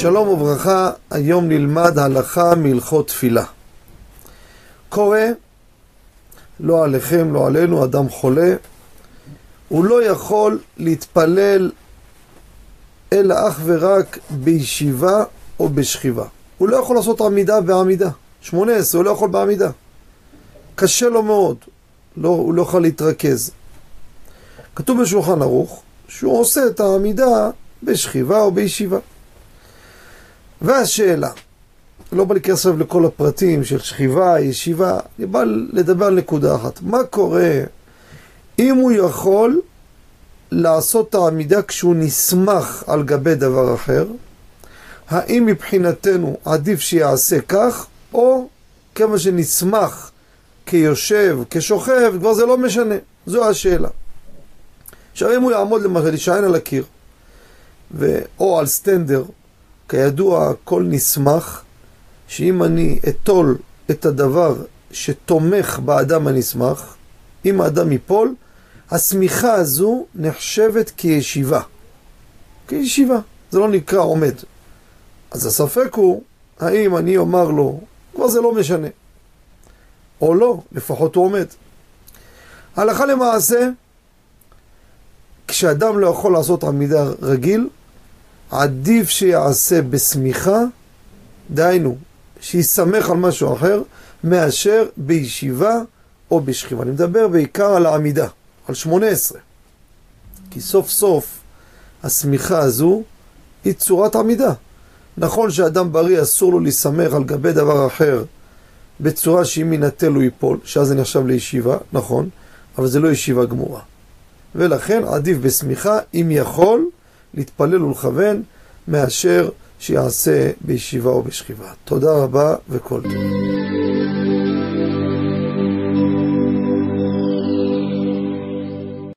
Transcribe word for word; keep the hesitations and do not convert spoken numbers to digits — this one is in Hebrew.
שלום וברכה, היום נלמד הלכה מהלכות תפילה. קורה, לא עליכם, לא עלינו, אדם חולה, הוא לא יכול להתפלל אלא אך ורק בישיבה או בשכיבה. הוא לא יכול לעשות עמידה בעמידה. שמונה עשרה, הוא לא יכול בעמידה. קשה לו מאוד, לא, הוא לא יכול להתרכז. כתוב בשולחן ערוך שהוא עושה את העמידה בשכיבה או בישיבה. והשאלה, לא בא לקרוא עכשיו לכל הפרטים של שכיבה, ישיבה, אני בא לדבר על נקודה אחת. מה קורה אם הוא יכול לעשות את העמידה כשהוא נסמך על גבי דבר אחר? האם מבחינתנו עדיף שיעשה כך, או כמה שנסמך כיושב, כשוכב, כבר זה לא משנה? זו השאלה. עכשיו אם הוא יעמוד למשל, ישען על הקיר, ו... או על סטנדר, כידוע הכל נסמך, שאם אני אטול את הדבר שתומך באדם הנסמך, אם האדם ייפול, הסמיכה הזו נחשבת כישיבה. כישיבה, זה לא נקרא עומד. אז הספק הוא, האם אני אומר לו, כבר זה לא משנה, או לא, לפחות הוא עומד. הלכה למעשה, כשאדם לא יכול לעשות עמידה רגיל, עדיף שיעשה בסמיכה, דהיינו, שיסמך על משהו אחר, מאשר בישיבה או בשכיבה. אני מדבר בעיקר על העמידה, על שמונה עשרה. כי סוף סוף הסמיכה הזו היא צורת עמידה. נכון שאדם בריא אסור לו לסמך על גבי דבר אחר, בצורה שאם ינטל הוא ייפול, שאז זה נחשב לישיבה, נכון, אבל זה לא ישיבה גמורה. ולכן עדיף בסמיכה, אם יכול, להתפלל ולכוון, מאשר שיעשה בישיבה או בשכיבה. תודה רבה וכל טוב.